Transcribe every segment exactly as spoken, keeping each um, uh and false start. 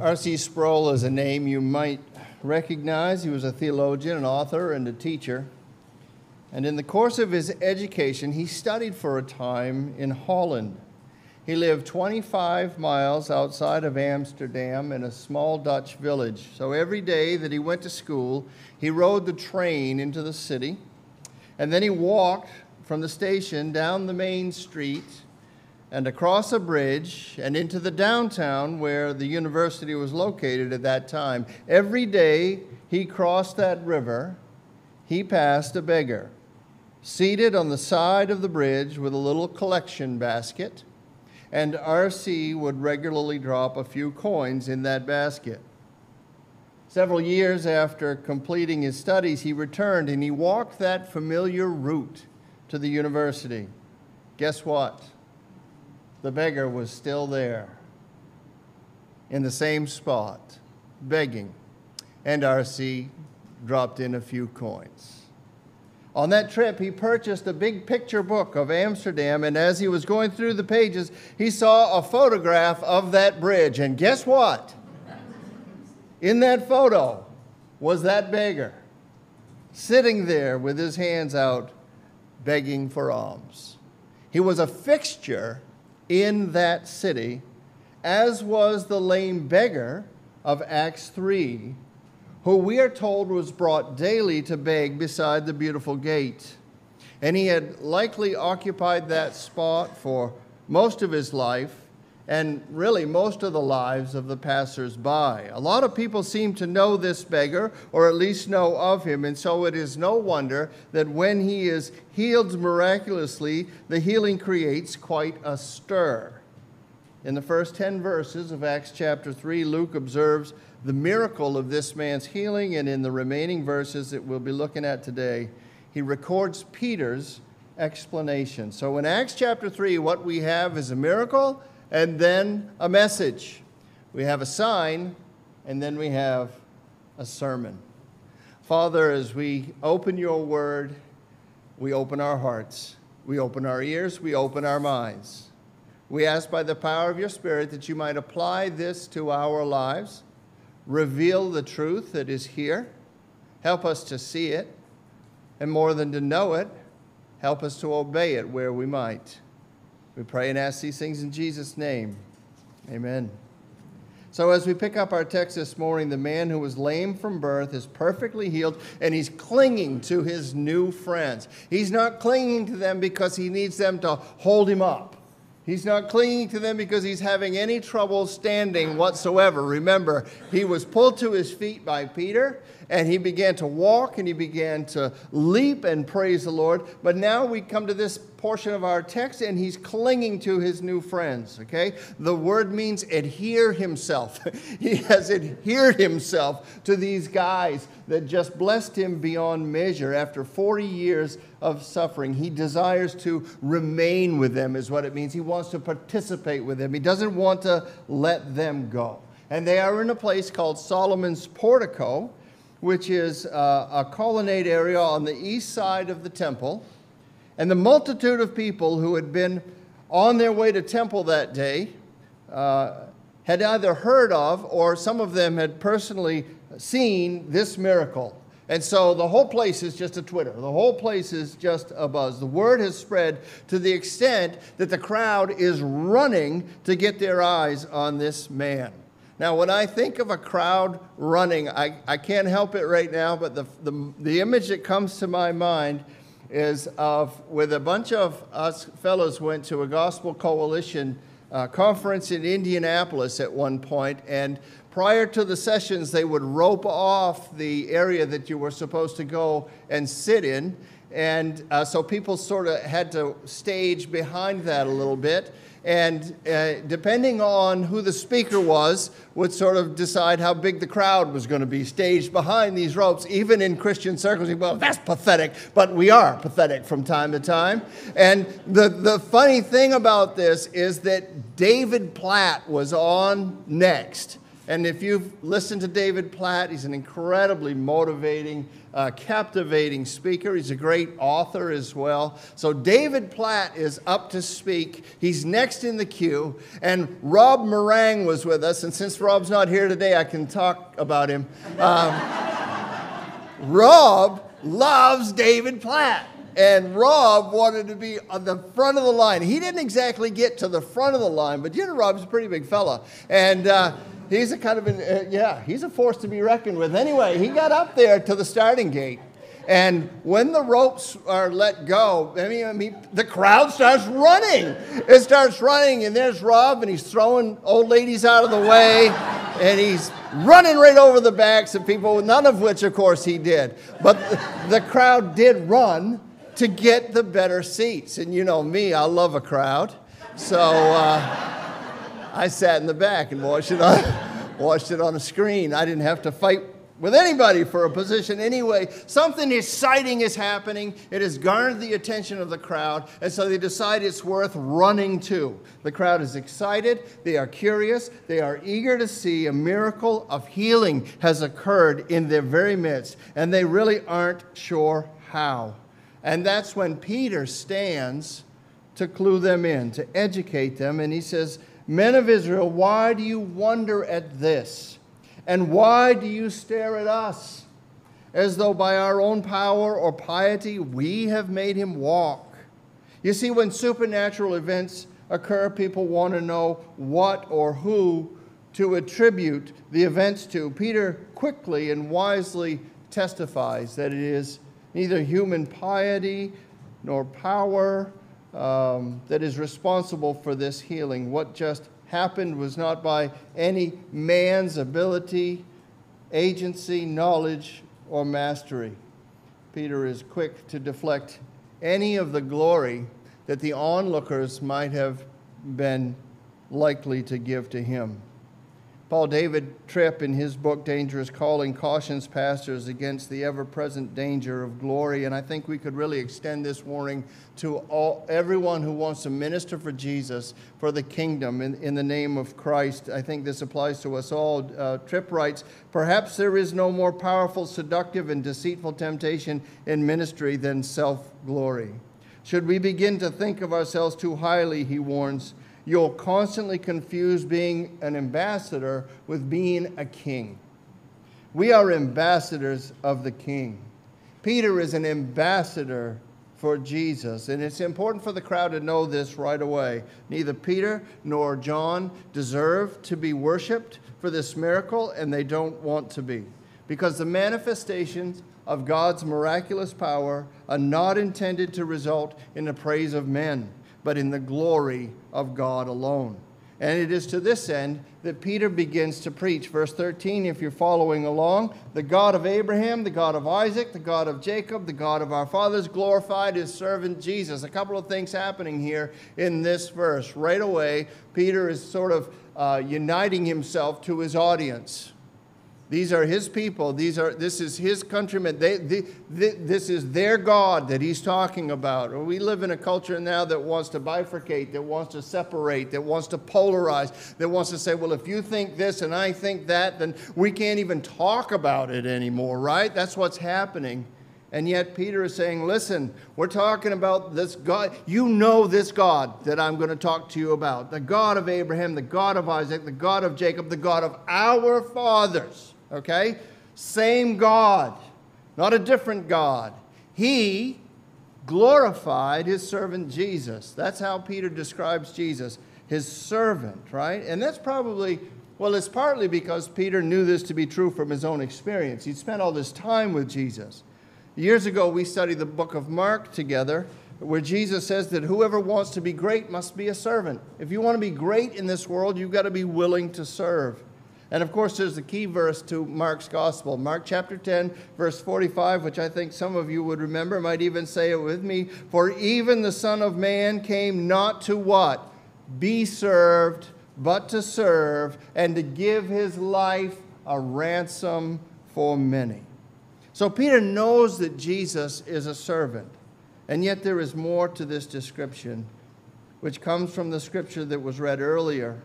R C Sproul is a name you might recognize. He was a theologian, an author, and a teacher. And in the course of his education, he studied for a time in Holland. He lived twenty-five miles outside of Amsterdam in a small Dutch village. So every day that he went to school, he rode the train into the city, and then he walked from the station down the main street and across a bridge and into the downtown where the university was located at that time. Every day he crossed that river, he passed a beggar, seated on the side of the bridge with a little collection basket, and R C would regularly drop a few coins in that basket. Several years after completing his studies, he returned and he walked that familiar route to the university. Guess what? The beggar was still there, in the same spot, begging, and R C dropped in a few coins. On that trip, he purchased a big picture book of Amsterdam, and as he was going through the pages, he saw a photograph of that bridge, and guess what? In that photo was that beggar, sitting there with his hands out, begging for alms. He was a fixture in that city, as was the lame beggar of Acts three, who we are told was brought daily to beg beside the beautiful gate. And he had likely occupied that spot for most of his life, and really most of the lives of the passers-by. A lot of people seem to know this beggar, or at least know of him, and so it is no wonder that when he is healed miraculously, the healing creates quite a stir. In the first ten verses of Acts chapter three, Luke observes the miracle of this man's healing, and in the remaining verses that we'll be looking at today, he records Peter's explanation. So in Acts chapter three, what we have is a miracle, and then a message. We have a sign, and then we have a sermon. Father, as we open your word, we open our hearts, we open our ears, we open our minds. We ask by the power of your Spirit that you might apply this to our lives, reveal the truth that is here, help us to see it, and more than to know it, help us to obey it where we might. We pray and ask these things in Jesus' name. Amen. So as we pick up our text this morning, the man who was lame from birth is perfectly healed, and he's clinging to his new friends. He's not clinging to them because he needs them to hold him up. He's not clinging to them because he's having any trouble standing whatsoever. Remember, he was pulled to his feet by Peter, and he began to walk, and he began to leap and praise the Lord. But now we come to this portion of our text, and he's clinging to his new friends, okay? The word means adhere himself. He has adhered himself to these guys that just blessed him beyond measure. After forty years of suffering, he desires to remain with them, is what it means. He wants to participate with them. He doesn't want to let them go. And they are in a place called Solomon's Portico, which is uh, a colonnade area on the east side of the temple. And the multitude of people who had been on their way to temple that day uh, had either heard of, or some of them had personally seen, this miracle. And so the whole place is just a twitter. The whole place is just a buzz. The word has spread to the extent that the crowd is running to get their eyes on this man. Now, when I think of a crowd running, I, I can't help it right now, but the, the, the image that comes to my mind is of, with a bunch of us fellows went to a Gospel Coalition uh, conference in Indianapolis at one point, and prior to the sessions, they would rope off the area that you were supposed to go and sit in, and uh, so people sort of had to stage behind that a little bit. And uh, depending on who the speaker was, would sort of decide how big the crowd was going to be staged behind these ropes, even in Christian circles. Well, that's pathetic, but we are pathetic from time to time. And the, the funny thing about this is that David Platt was on next. And if you've listened to David Platt, he's an incredibly motivating, uh, captivating speaker. He's a great author as well. So David Platt is up to speak. He's next in the queue. And Rob Morang was with us. And since Rob's not here today, I can talk about him. Um, Rob loves David Platt. And Rob wanted to be on the front of the line. He didn't exactly get to the front of the line, but you know, Rob's a pretty big fella. And uh, he's a kind of, an, uh, yeah, he's a force to be reckoned with. Anyway, he got up there to the starting gate. And when the ropes are let go, I mean, I mean, the crowd starts running. It starts running, and there's Rob, and he's throwing old ladies out of the way, and he's running right over the backs of people, none of which, of course, he did. But the, the crowd did run to get the better seats. And you know me, I love a crowd. So uh, I sat in the back and watched it, on, watched it on a screen. I didn't have to fight with anybody for a position anyway. Something exciting is happening. It has garnered the attention of the crowd, and so they decide it's worth running to. The crowd is excited. They are curious. They are eager to see a miracle of healing has occurred in their very midst, and they really aren't sure how. And that's when Peter stands to clue them in, to educate them. And he says, "Men of Israel, why do you wonder at this? And why do you stare at us, as though by our own power or piety we have made him walk?" You see, when supernatural events occur, people want to know what or who to attribute the events to. Peter quickly and wisely testifies that it is neither human piety nor power um, that is responsible for this healing. What just happened was not by any man's ability, agency, knowledge, or mastery. Peter is quick to deflect any of the glory that the onlookers might have been likely to give to him. Paul David Tripp, in his book, Dangerous Calling, cautions pastors against the ever-present danger of glory. And I think we could really extend this warning to all, everyone who wants to minister for Jesus, for the kingdom, in, in the name of Christ. I think this applies to us all. Uh, Tripp writes, "Perhaps there is no more powerful, seductive, and deceitful temptation in ministry than self-glory. Should we begin to think of ourselves too highly," he warns, "you'll constantly confuse being an ambassador with being a king." We are ambassadors of the King. Peter is an ambassador for Jesus. And it's important for the crowd to know this right away. Neither Peter nor John deserve to be worshiped for this miracle, and they don't want to be. Because the manifestations of God's miraculous power are not intended to result in the praise of men, but in the glory of God alone. And it is to this end that Peter begins to preach. Verse thirteen, if you're following along, "The God of Abraham, the God of Isaac, the God of Jacob, the God of our fathers, glorified his servant Jesus." A couple of things happening here in this verse. Right away, Peter is sort of uh, uniting himself to his audience. These are his people. These are, this is his countrymen. They, they, they, this is their God that he's talking about. We live in a culture now that wants to bifurcate, that wants to separate, that wants to polarize, that wants to say, well, if you think this and I think that, then we can't even talk about it anymore, right? That's what's happening. And yet Peter is saying, listen, we're talking about this God. You know this God that I'm going to talk to you about. The God of Abraham, the God of Isaac, the God of Jacob, the God of our fathers. Okay? Same God, not a different God. He glorified his servant Jesus. That's how Peter describes Jesus, his servant, right? And that's probably, well, it's partly because Peter knew this to be true from his own experience. He'd spent all this time with Jesus. Years ago, we studied the book of Mark together, where Jesus says that whoever wants to be great must be a servant. If you want to be great in this world, you've got to be willing to serve. And of course, there's the key verse to Mark's gospel, Mark chapter ten, verse forty-five, which I think some of you would remember, might even say it with me. "For even the Son of Man came not to" what? "Be served, but to serve, and to give his life a ransom for many." So Peter knows that Jesus is a servant. And yet there is more to this description, which comes from the scripture that was read earlier,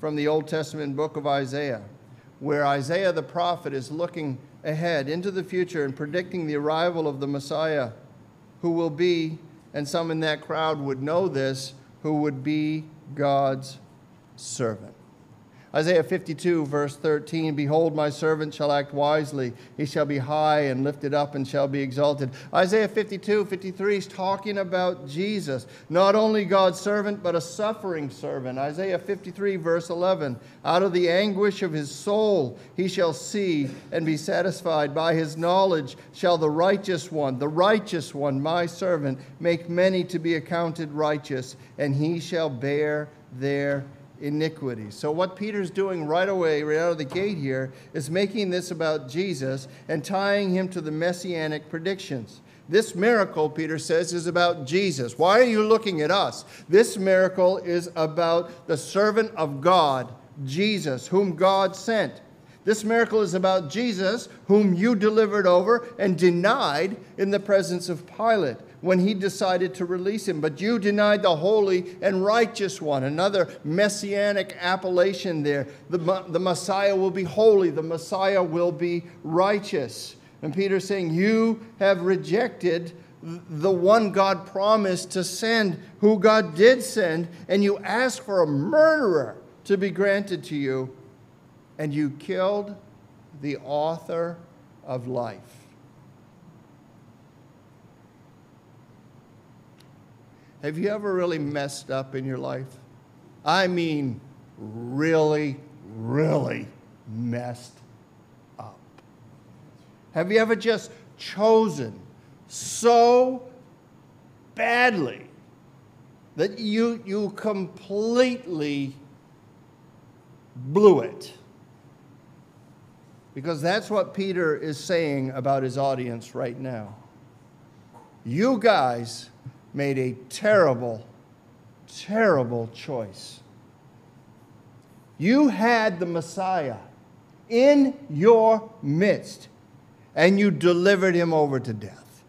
from the Old Testament book of Isaiah, where Isaiah the prophet is looking ahead into the future and predicting the arrival of the Messiah, who will be, and some in that crowd would know this, who would be God's servant. Isaiah fifty-two, verse thirteen, "Behold, my servant shall act wisely. He shall be high and lifted up and shall be exalted." Isaiah fifty-two, fifty-three is talking about Jesus, not only God's servant, but a suffering servant. Isaiah fifty-three, verse eleven, "Out of the anguish of his soul he shall see and be satisfied. By his knowledge shall the righteous one, the righteous one, my servant, make many to be accounted righteous, and he shall bear their iniquity." So what Peter's doing right away, right out of the gate here, is making this about Jesus and tying him to the messianic predictions. This miracle, Peter says, is about Jesus. Why are you looking at us? This miracle is about the servant of God, Jesus, whom God sent. This miracle is about Jesus, whom you delivered over and denied in the presence of Pilate when he decided to release him. But you denied the holy and righteous one. Another messianic appellation there. The, the Messiah will be holy. The Messiah will be righteous. And Peter's saying, you have rejected the one God promised to send, who God did send, and you asked for a murderer to be granted to you, and you killed the author of life. Have you ever really messed up in your life? I mean, really, really messed up. Have you ever just chosen so badly that you, you completely blew it? Because that's what Peter is saying about his audience right now. You guys made a terrible, terrible choice. You had the Messiah in your midst, and you delivered him over to death.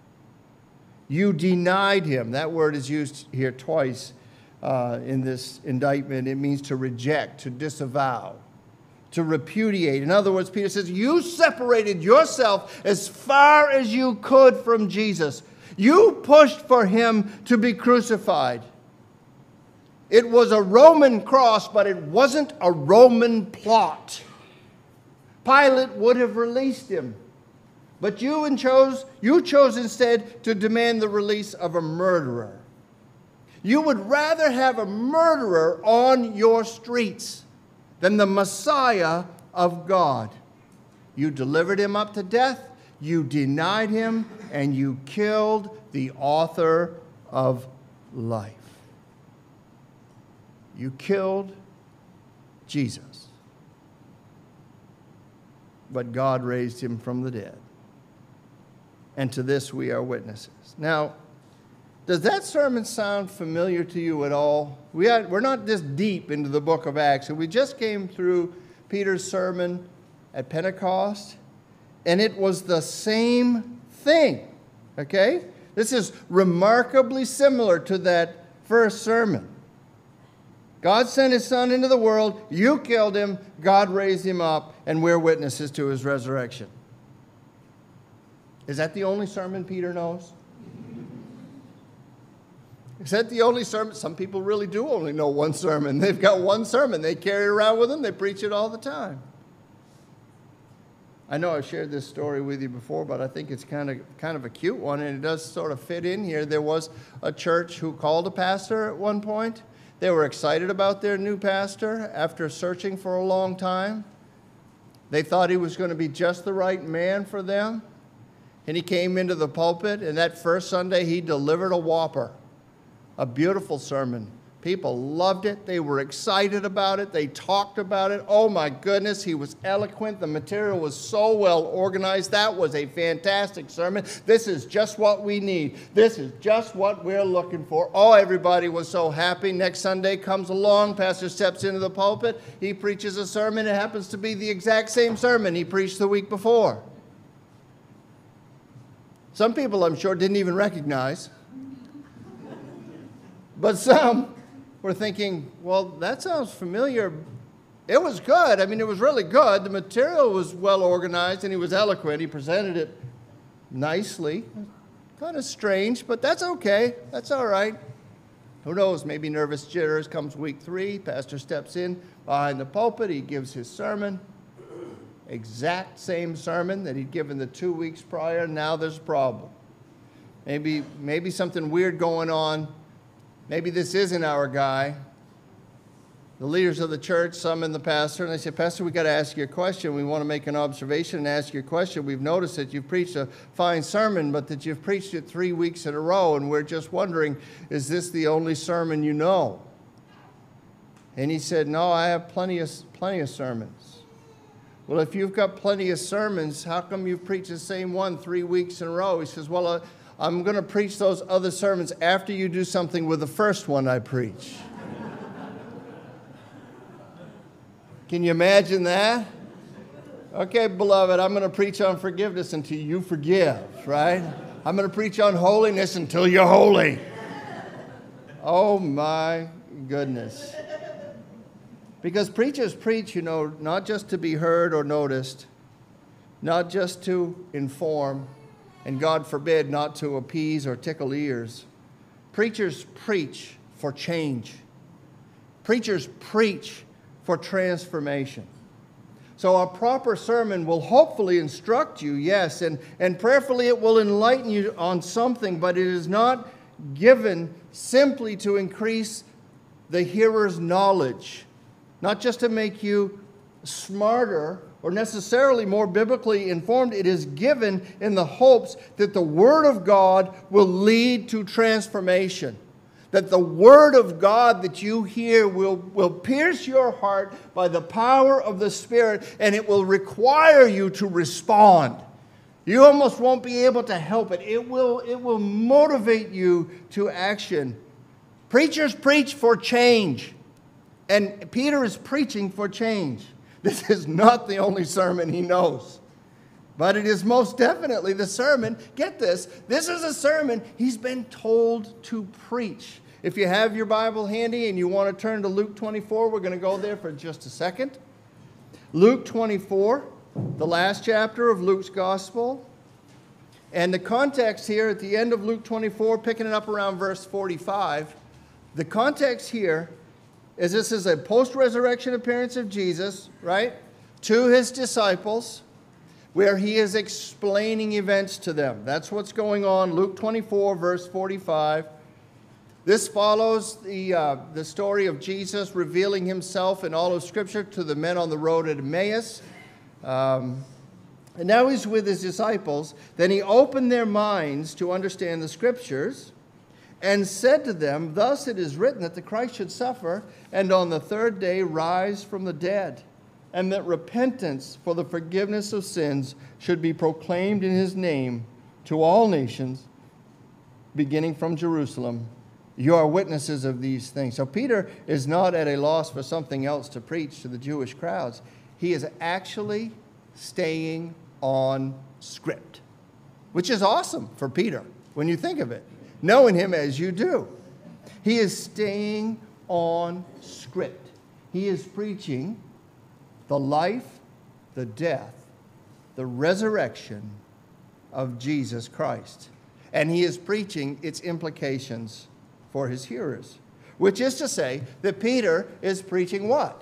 You denied him. That word is used here twice uh, in this indictment. It means to reject, to disavow, to repudiate. In other words, Peter says, you separated yourself as far as you could from Jesus. You pushed for him to be crucified. It was a Roman cross, but it wasn't a Roman plot. Pilate would have released him, but you and chose you chose instead to demand the release of a murderer. You would rather have a murderer on your streets than the Messiah of God. You delivered him up to death. You denied him, and you killed the author of life. You killed Jesus. But God raised him from the dead. And to this we are witnesses. Now, does that sermon sound familiar to you at all? We had, we're not this deep into the book of Acts. We just came through Peter's sermon at Pentecost. And it was the same thing, okay? This is remarkably similar to that first sermon. God sent his son into the world. You killed him. God raised him up, and we're witnesses to his resurrection. Is that the only sermon Peter knows? Is that the only sermon? Some people really do only know one sermon. They've got one sermon. They carry it around with them. They preach it all the time. I know I've shared this story with you before, but I think it's kind of kind of a cute one, and it does sort of fit in here. There was a church who called a pastor at one point. They were excited about their new pastor after searching for a long time. They thought he was going to be just the right man for them. And he came into the pulpit, and that first Sunday he delivered a whopper, a beautiful sermon. People loved it. They were excited about it. They talked about it. Oh, my goodness, he was eloquent. The material was so well organized. That was a fantastic sermon. This is just what we need. This is just what we're looking for. Oh, everybody was so happy. Next Sunday comes along. Pastor steps into the pulpit. He preaches a sermon. It happens to be the exact same sermon he preached the week before. Some people, I'm sure, didn't even recognize. But some... we're thinking, well, that sounds familiar, It was good. I mean, it was really good. The material was well organized, and he was eloquent. He presented it nicely. Kind of strange, but that's okay. That's all right. Who knows? Maybe nervous jitters comes week three. Pastor steps in behind the pulpit. He gives his sermon, exact same sermon that he'd given the two weeks prior. Now there's a problem. Maybe, maybe something weird going on. Maybe this isn't our guy. The leaders of the church summon the pastor, and they say, "Pastor, we got to ask you a question. We want to make an observation and ask you a question. We've noticed that you've preached a fine sermon, but that you've preached it three weeks in a row, and we're just wondering, is this the only sermon you know?" And he said, "No, I have plenty of, plenty of sermons." "Well, if you've got plenty of sermons, how come you've preached the same one three weeks in a row?" He says, "Well, uh, I'm going to preach those other sermons after you do something with the first one I preach." Can you imagine that? "Okay, beloved, I'm going to preach on forgiveness until you forgive," right? "I'm going to preach on holiness until you're holy." Oh, my goodness. Because preachers preach, you know, not just to be heard or noticed, not just to inform, and God forbid, not to appease or tickle ears. Preachers preach for change. Preachers preach for transformation. So a proper sermon will hopefully instruct you, yes, and, and prayerfully it will enlighten you on something, but it is not given simply to increase the hearer's knowledge, not just to make you smarter or necessarily more biblically informed. It is given in the hopes that the Word of God will lead to transformation. That the Word of God that you hear will, will pierce your heart by the power of the Spirit, and it will require you to respond. You almost won't be able to help it. It will, it will motivate you to action. Preachers preach for change, and Peter is preaching for change. This is not the only sermon he knows, but it is most definitely the sermon, get this, this is a sermon he's been told to preach. If you have your Bible handy and you want to turn to Luke twenty-four, we're going to go there for just a second. Luke twenty-four, the last chapter of Luke's Gospel. And the context here at the end of Luke twenty-four, picking it up around verse forty-five, the context here is this is a post-resurrection appearance of Jesus, right, to his disciples, where he is explaining events to them. That's what's going on, Luke twenty-four, verse forty-five. This follows the, uh, the story of Jesus revealing himself in all of Scripture to the men on the road at Emmaus. Um, and now he's with his disciples. Then he opened their minds to understand the Scriptures and said to them, "Thus it is written that the Christ should suffer and on the third day rise from the dead, and that repentance for the forgiveness of sins should be proclaimed in his name to all nations, beginning from Jerusalem. You are witnesses of these things." So Peter is not at a loss for something else to preach to the Jewish crowds. He is actually staying on script, which is awesome for Peter when you think of it, knowing him as you do. He is staying on script. He is preaching the life, the death, the resurrection of Jesus Christ. And he is preaching its implications for his hearers, which is to say that Peter is preaching what?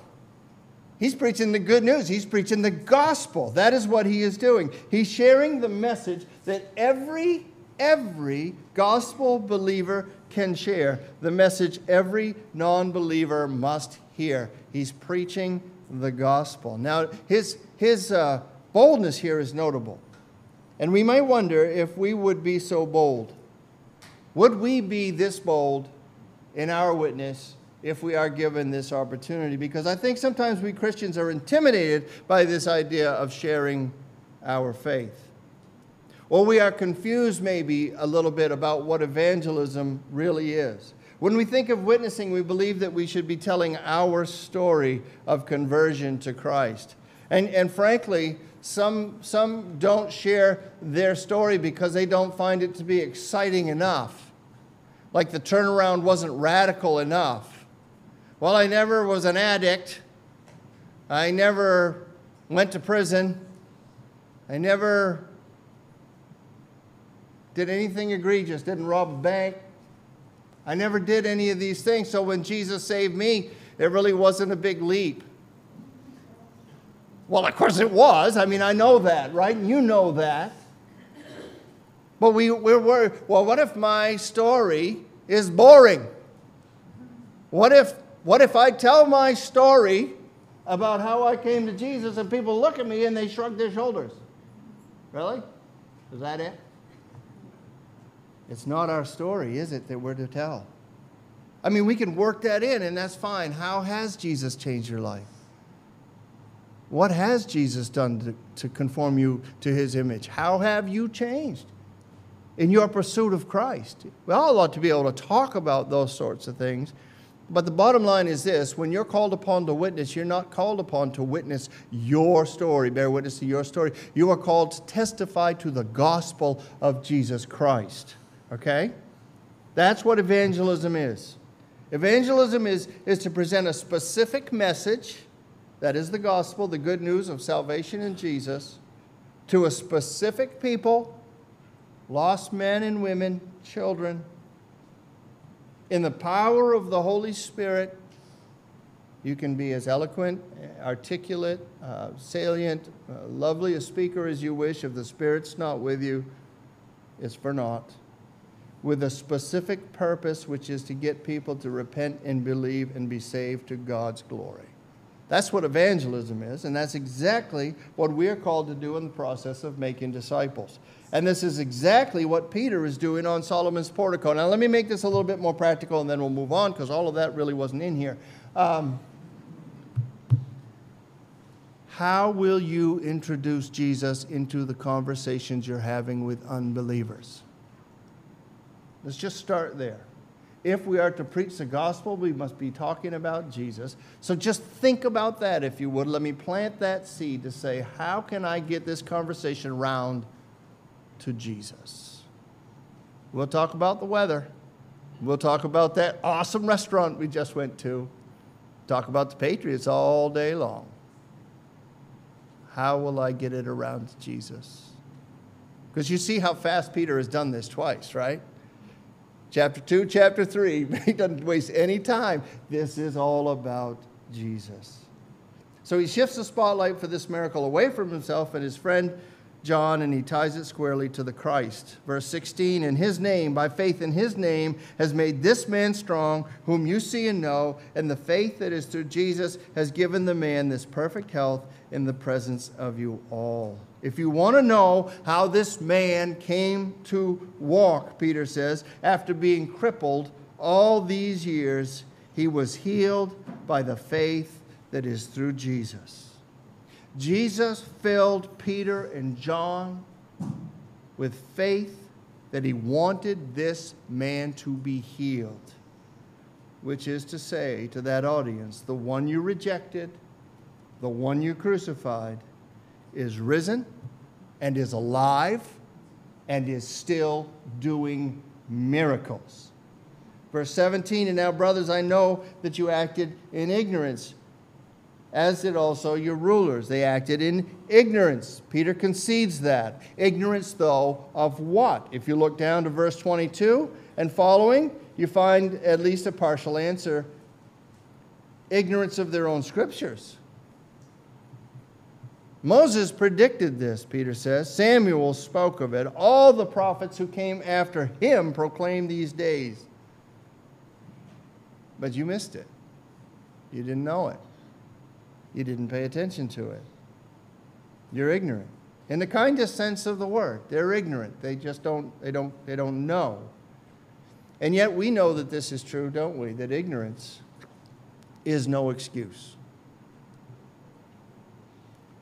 He's preaching the good news. He's preaching the gospel. That is what he is doing. He's sharing the message that every, every gospel believer can share, the message every non-believer must hear. He's preaching the gospel. Now, his, his uh, boldness here is notable. And we might wonder if we would be so bold. Would we be this bold in our witness if we are given this opportunity? Because I think sometimes we Christians are intimidated by this idea of sharing our faith. Or we are confused maybe a little bit about what evangelism really is. When we think of witnessing, we believe that we should be telling our story of conversion to Christ. And, and frankly, some, some don't share their story because they don't find it to be exciting enough. Like the turnaround wasn't radical enough. "Well, I never was an addict. I never went to prison. I never did anything egregious. Didn't rob a bank. I never did any of these things. So when Jesus saved me, it really wasn't a big leap. Well, of course it was. I mean, I know that, right? And you know that. But we, we're worried, well, what if my story is boring? What if, what if I tell my story about how I came to Jesus and people look at me and they shrug their shoulders? Really? Is that it? It's not our story, is it, that we're to tell? I mean, we can work that in, and that's fine. How has Jesus changed your life? What has Jesus done to, to conform you to his image? How have you changed in your pursuit of Christ? We all ought to be able to talk about those sorts of things. But the bottom line is this. When you're called upon to witness, you're not called upon to witness your story, bear witness to your story. You are called to testify to the gospel of Jesus Christ. Okay? That's what evangelism is. Evangelism is, is to present a specific message. That is the gospel, the good news of salvation in Jesus, to a specific people, lost men and women, children, in the power of the Holy Spirit. You can be as eloquent, articulate, uh, salient, uh, lovely a speaker as you wish. If the Spirit's not with you, it's for naught. With a specific purpose, which is to get people to repent and believe and be saved to God's glory. That's what evangelism is, and that's exactly what we are called to do in the process of making disciples. And this is exactly what Peter is doing on Solomon's Portico. Now, let me make this a little bit more practical, and then we'll move on, because all of that really wasn't in here. Um, how will you introduce Jesus into the conversations you're having with unbelievers? Let's just start there. If we are to preach the gospel, we must be talking about Jesus. So just think about that, if you would. Let me plant that seed to say, how can I get this conversation round to Jesus? We'll talk about the weather. We'll talk about that awesome restaurant we just went to. Talk about the Patriots all day long. How will I get it around to Jesus? Because you see how fast Peter has done this twice, right? Chapter two, chapter three, he doesn't waste any time. This is all about Jesus. So he shifts the spotlight for this miracle away from himself and his friend John, and he ties it squarely to the Christ. Verse sixteen, in his name, by faith in his name, has made this man strong, whom you see and know, and the faith that is through Jesus has given the man this perfect health in the presence of you all. If you want to know how this man came to walk, Peter says, after being crippled all these years, he was healed by the faith that is through Jesus. Jesus filled Peter and John with faith that he wanted this man to be healed, which is to say to that audience, the one you rejected, the one you crucified, is risen and is alive and is still doing miracles. Verse seventeen, and now, brothers, I know that you acted in ignorance, as did also your rulers. They acted in ignorance. Peter concedes that. Ignorance, though, of what? If you look down to verse twenty-two and following, you find at least a partial answer. Ignorance of their own scriptures. Moses predicted this, Peter says. Samuel spoke of it. All the prophets who came after him proclaimed these days. But you missed it. You didn't know it. You didn't pay attention to it. You're ignorant. In the kindest sense of the word, they're ignorant. They just don't, they don't, they don't know. And yet we know that this is true, don't we? That ignorance is no excuse.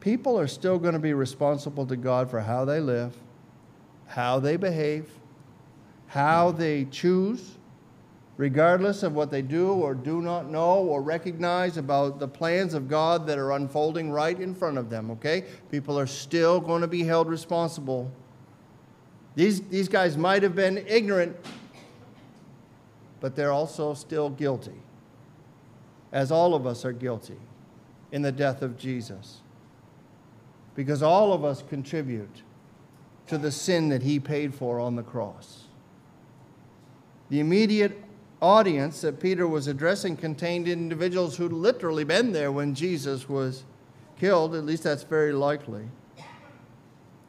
People are still going to be responsible to God for how they live, how they behave, how they choose, regardless of what they do or do not know or recognize about the plans of God that are unfolding right in front of them, okay? People are still going to be held responsible. These, these guys might have been ignorant, but they're also still guilty, as all of us are guilty. in the death of Jesus. Because all of us contribute to the sin that he paid for on the cross. The immediate audience that Peter was addressing contained individuals who'd literally been there when Jesus was killed. At least that's very likely.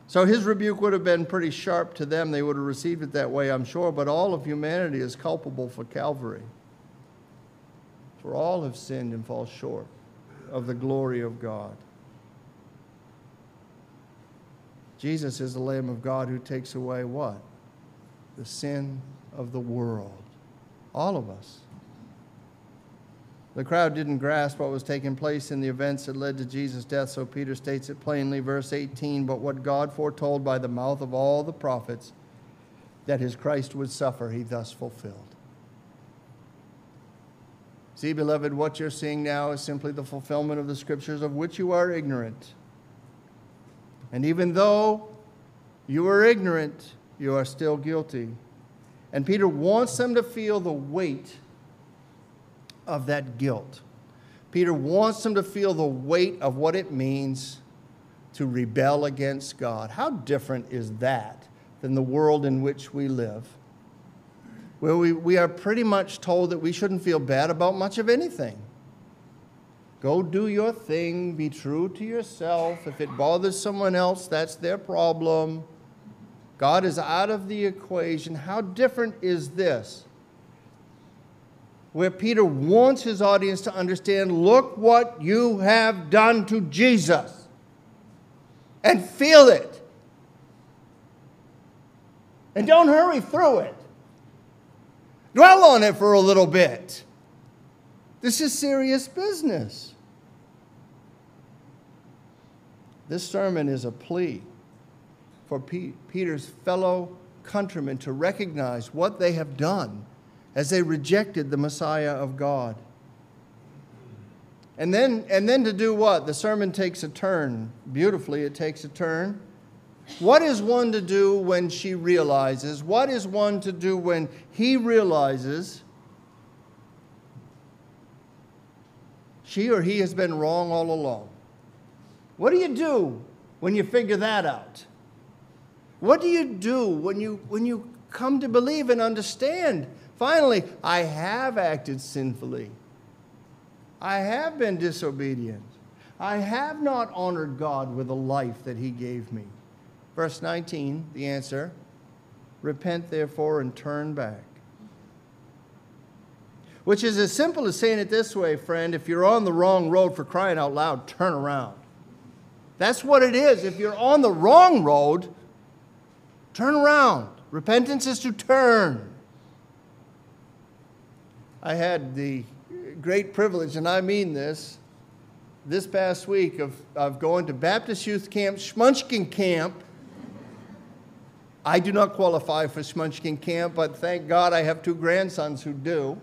So his rebuke would have been pretty sharp to them. They would have received it that way, I'm sure. But all of humanity is culpable for Calvary. For all have sinned and fall short of the glory of God. Jesus is the Lamb of God who takes away what? The sin of the world. All of us. The crowd didn't grasp what was taking place in the events that led to Jesus' death, so Peter states it plainly, verse eighteen, but what God foretold by the mouth of all the prophets, that his Christ would suffer, he thus fulfilled. See, beloved, what you're seeing now is simply the fulfillment of the Scriptures of which you are ignorant. And even though you are ignorant, you are still guilty. And Peter wants them to feel the weight of that guilt. Peter wants them to feel the weight of what it means to rebel against God. How different is that than the world in which we live, where we, we are pretty much told that we shouldn't feel bad about much of anything. Go do your thing, be true to yourself. If it bothers someone else, that's their problem. God is out of the equation. How different is this? Where Peter wants his audience to understand, look what you have done to Jesus, and feel it. And don't hurry through it. Dwell on it for a little bit. This is serious business. This sermon is a plea for Pe- Peter's fellow countrymen to recognize what they have done as they rejected the Messiah of God. And then, and then to do what? The sermon takes a turn. Beautifully, it takes a turn. What is one to do when she realizes? What is one to do when he realizes she or he has been wrong all along? What do you do when you figure that out? What do you do when you, when you come to believe and understand? Finally, I have acted sinfully. I have been disobedient. I have not honored God with the life that he gave me. Verse nineteen, the answer, repent therefore and turn back. Which is as simple as saying it this way, friend, if you're on the wrong road, for crying out loud, turn around. That's what it is. If you're on the wrong road, turn around. Repentance is to turn. I had the great privilege, and I mean this, this past week of, of going to Baptist Youth Camp, Schmunchkin Camp. I do not qualify for Schmunchkin Camp, but thank God I have two grandsons who do.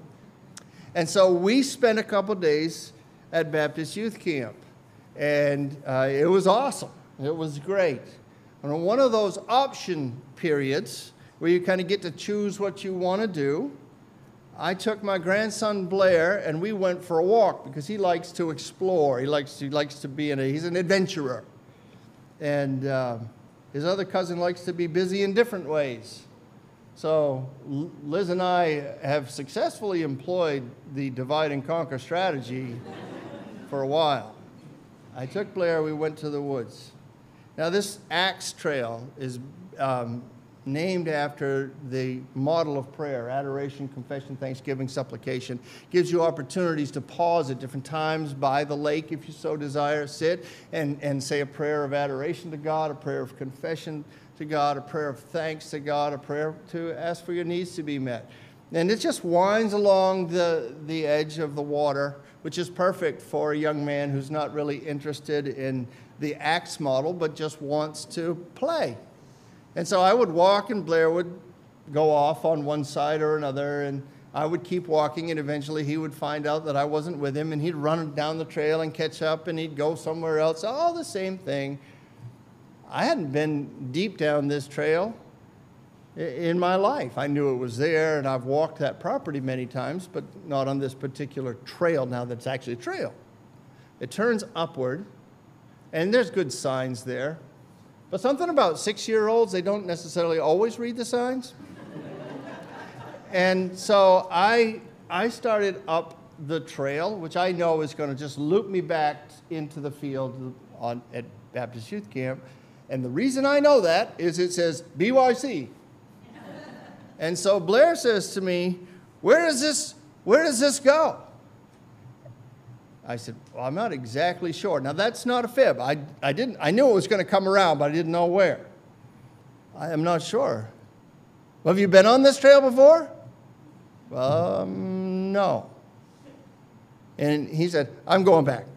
And so we spent a couple days at Baptist Youth Camp, and uh, it was awesome. It was great. And on one of those option periods where you kind of get to choose what you want to do, I took my grandson Blair, and we went for a walk because he likes to explore. He likes he likes to be in a, he's an adventurer. And uh, his other cousin likes to be busy in different ways. So Liz and I have successfully employed the divide and conquer strategy for a while. I took Blair, we went to the woods. Now this Acts trail is um, named after the model of prayer, adoration, confession, thanksgiving, supplication. Gives you opportunities to pause at different times by the lake if you so desire, sit and, and say a prayer of adoration to God, a prayer of confession to God, a prayer of thanks to God, a prayer to ask for your needs to be met. And it just winds along the, the edge of the water, which is perfect for a young man who's not really interested in the Acts model, but just wants to play. And so I would walk, and Blair would go off on one side or another, and I would keep walking, and eventually he would find out that I wasn't with him, and he'd run down the trail and catch up, and he'd go somewhere else, all the same thing. I hadn't been deep down this trail in my life. I knew it was there, and I've walked that property many times, but not on this particular trail now that's actually a trail. It turns upward, and there's good signs there. But something about six-year-olds, they don't necessarily always read the signs. And so I, I started up the trail, which I know is going to just loop me back into the field on, at Baptist Youth Camp. And the reason I know that is it says B Y C. And so Blair says to me, where does this, where does this go? I said, well, I'm not exactly sure. Now, that's not a fib. I, I, didn't, I knew it was going to come around, but I didn't know where. I am not sure. Well, have you been on this trail before? Um, no. And he said, I'm going back.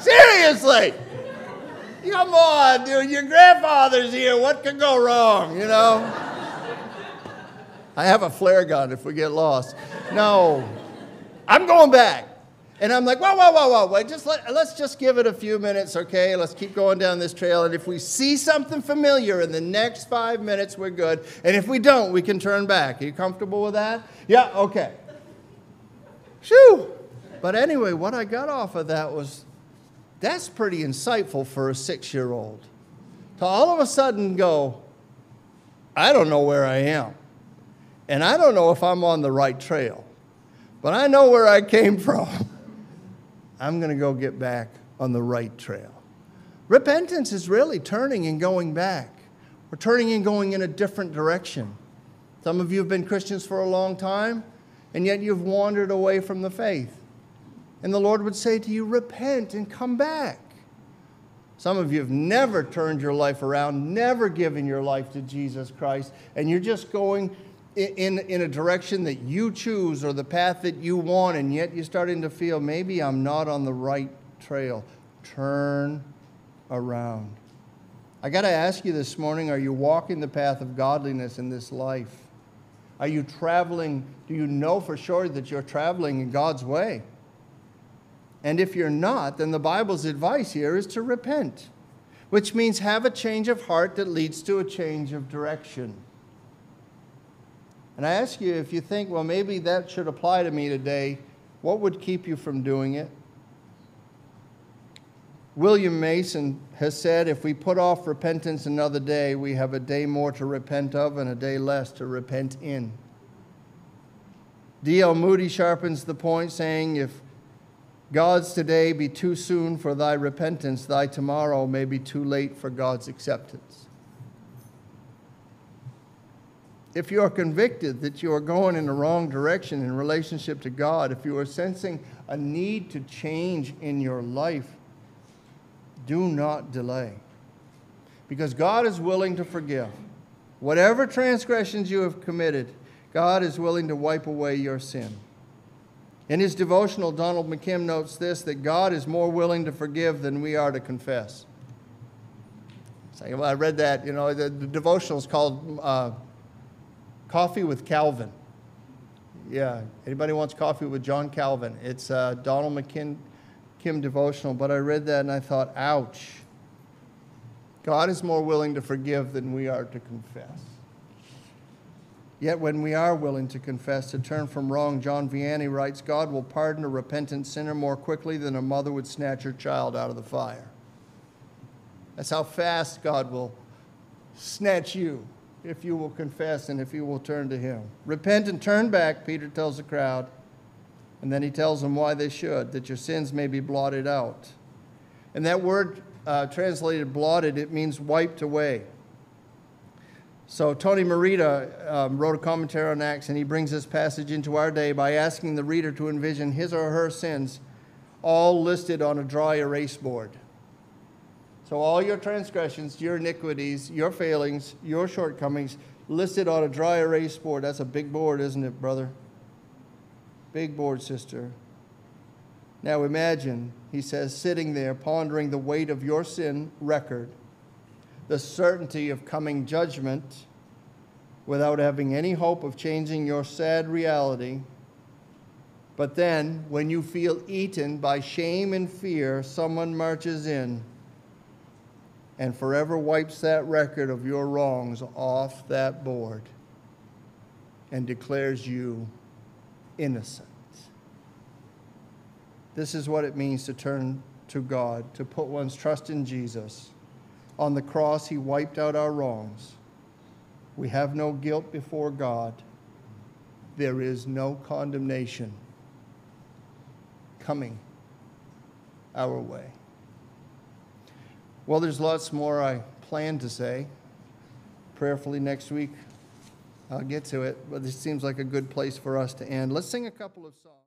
Seriously! Come on, dude, your grandfather's here. What could go wrong, you know? I have a flare gun if we get lost. No, I'm going back. And I'm like, whoa, whoa, whoa, whoa, wait, just let, let's just give it a few minutes, okay? Let's keep going down this trail. And if we see something familiar in the next five minutes, we're good. And if we don't, we can turn back. Are you comfortable with that? Yeah, okay. Phew. But anyway, what I got off of that was, that's pretty insightful for a six-year-old. To all of a sudden go, I don't know where I am. And I don't know if I'm on the right trail, but I know where I came from. I'm going to go get back on the right trail. Repentance is really turning and going back. We're turning and going in a different direction. Some of you have been Christians for a long time, and yet you've wandered away from the faith. And the Lord would say to you, repent and come back. Some of you have never turned your life around, never given your life to Jesus Christ, and you're just going In, in a direction that you choose or the path that you want, and yet you're starting to feel, maybe I'm not on the right trail. Turn around. I got to ask you this morning, are you walking the path of godliness in this life? Are you traveling? Do you know for sure that you're traveling in God's way? And if you're not, then the Bible's advice here is to repent, which means have a change of heart that leads to a change of direction. And I ask you, if you think, well, maybe that should apply to me today, what would keep you from doing it? William Mason has said, if we put off repentance another day, we have a day more to repent of and a day less to repent in. D. L. Moody sharpens the point, saying, if God's today be too soon for thy repentance, thy tomorrow may be too late for God's acceptance. If you are convicted that you are going in the wrong direction in relationship to God, if you are sensing a need to change in your life, do not delay. Because God is willing to forgive. Whatever transgressions you have committed, God is willing to wipe away your sin. In his devotional, Donald McKim notes this, that God is more willing to forgive than we are to confess. Well, I read that, you know, the, the devotional is called... Uh, Coffee with Calvin. Yeah, anybody wants coffee with John Calvin? It's uh, Donald McKim Kim devotional, but I read that and I thought, ouch. God is more willing to forgive than we are to confess. Yet when we are willing to confess, to turn from wrong, John Vianney writes, God will pardon a repentant sinner more quickly than a mother would snatch her child out of the fire. That's how fast God will snatch you, if you will confess and if you will turn to him. Repent and turn back, Peter tells the crowd. And then he tells them why they should, that your sins may be blotted out. And that word uh, translated blotted, it means wiped away. So Tony Merida um, wrote a commentary on Acts, and he brings this passage into our day by asking the reader to envision his or her sins all listed on a dry erase board. So all your transgressions, your iniquities, your failings, your shortcomings listed on a dry erase board. That's a big board, isn't it, brother? Big board, sister. Now imagine, he says, sitting there pondering the weight of your sin record, the certainty of coming judgment without having any hope of changing your sad reality. But then, when you feel eaten by shame and fear, someone marches in and forever wipes that record of your wrongs off that board. and declares you innocent. This is what it means to turn to God, to put one's trust in Jesus. On the cross, he wiped out our wrongs. We have no guilt before God. There is no condemnation coming our way. Well, there's lots more I plan to say. Prayerfully next week I'll get to it, but this seems like a good place for us to end. Let's sing a couple of songs.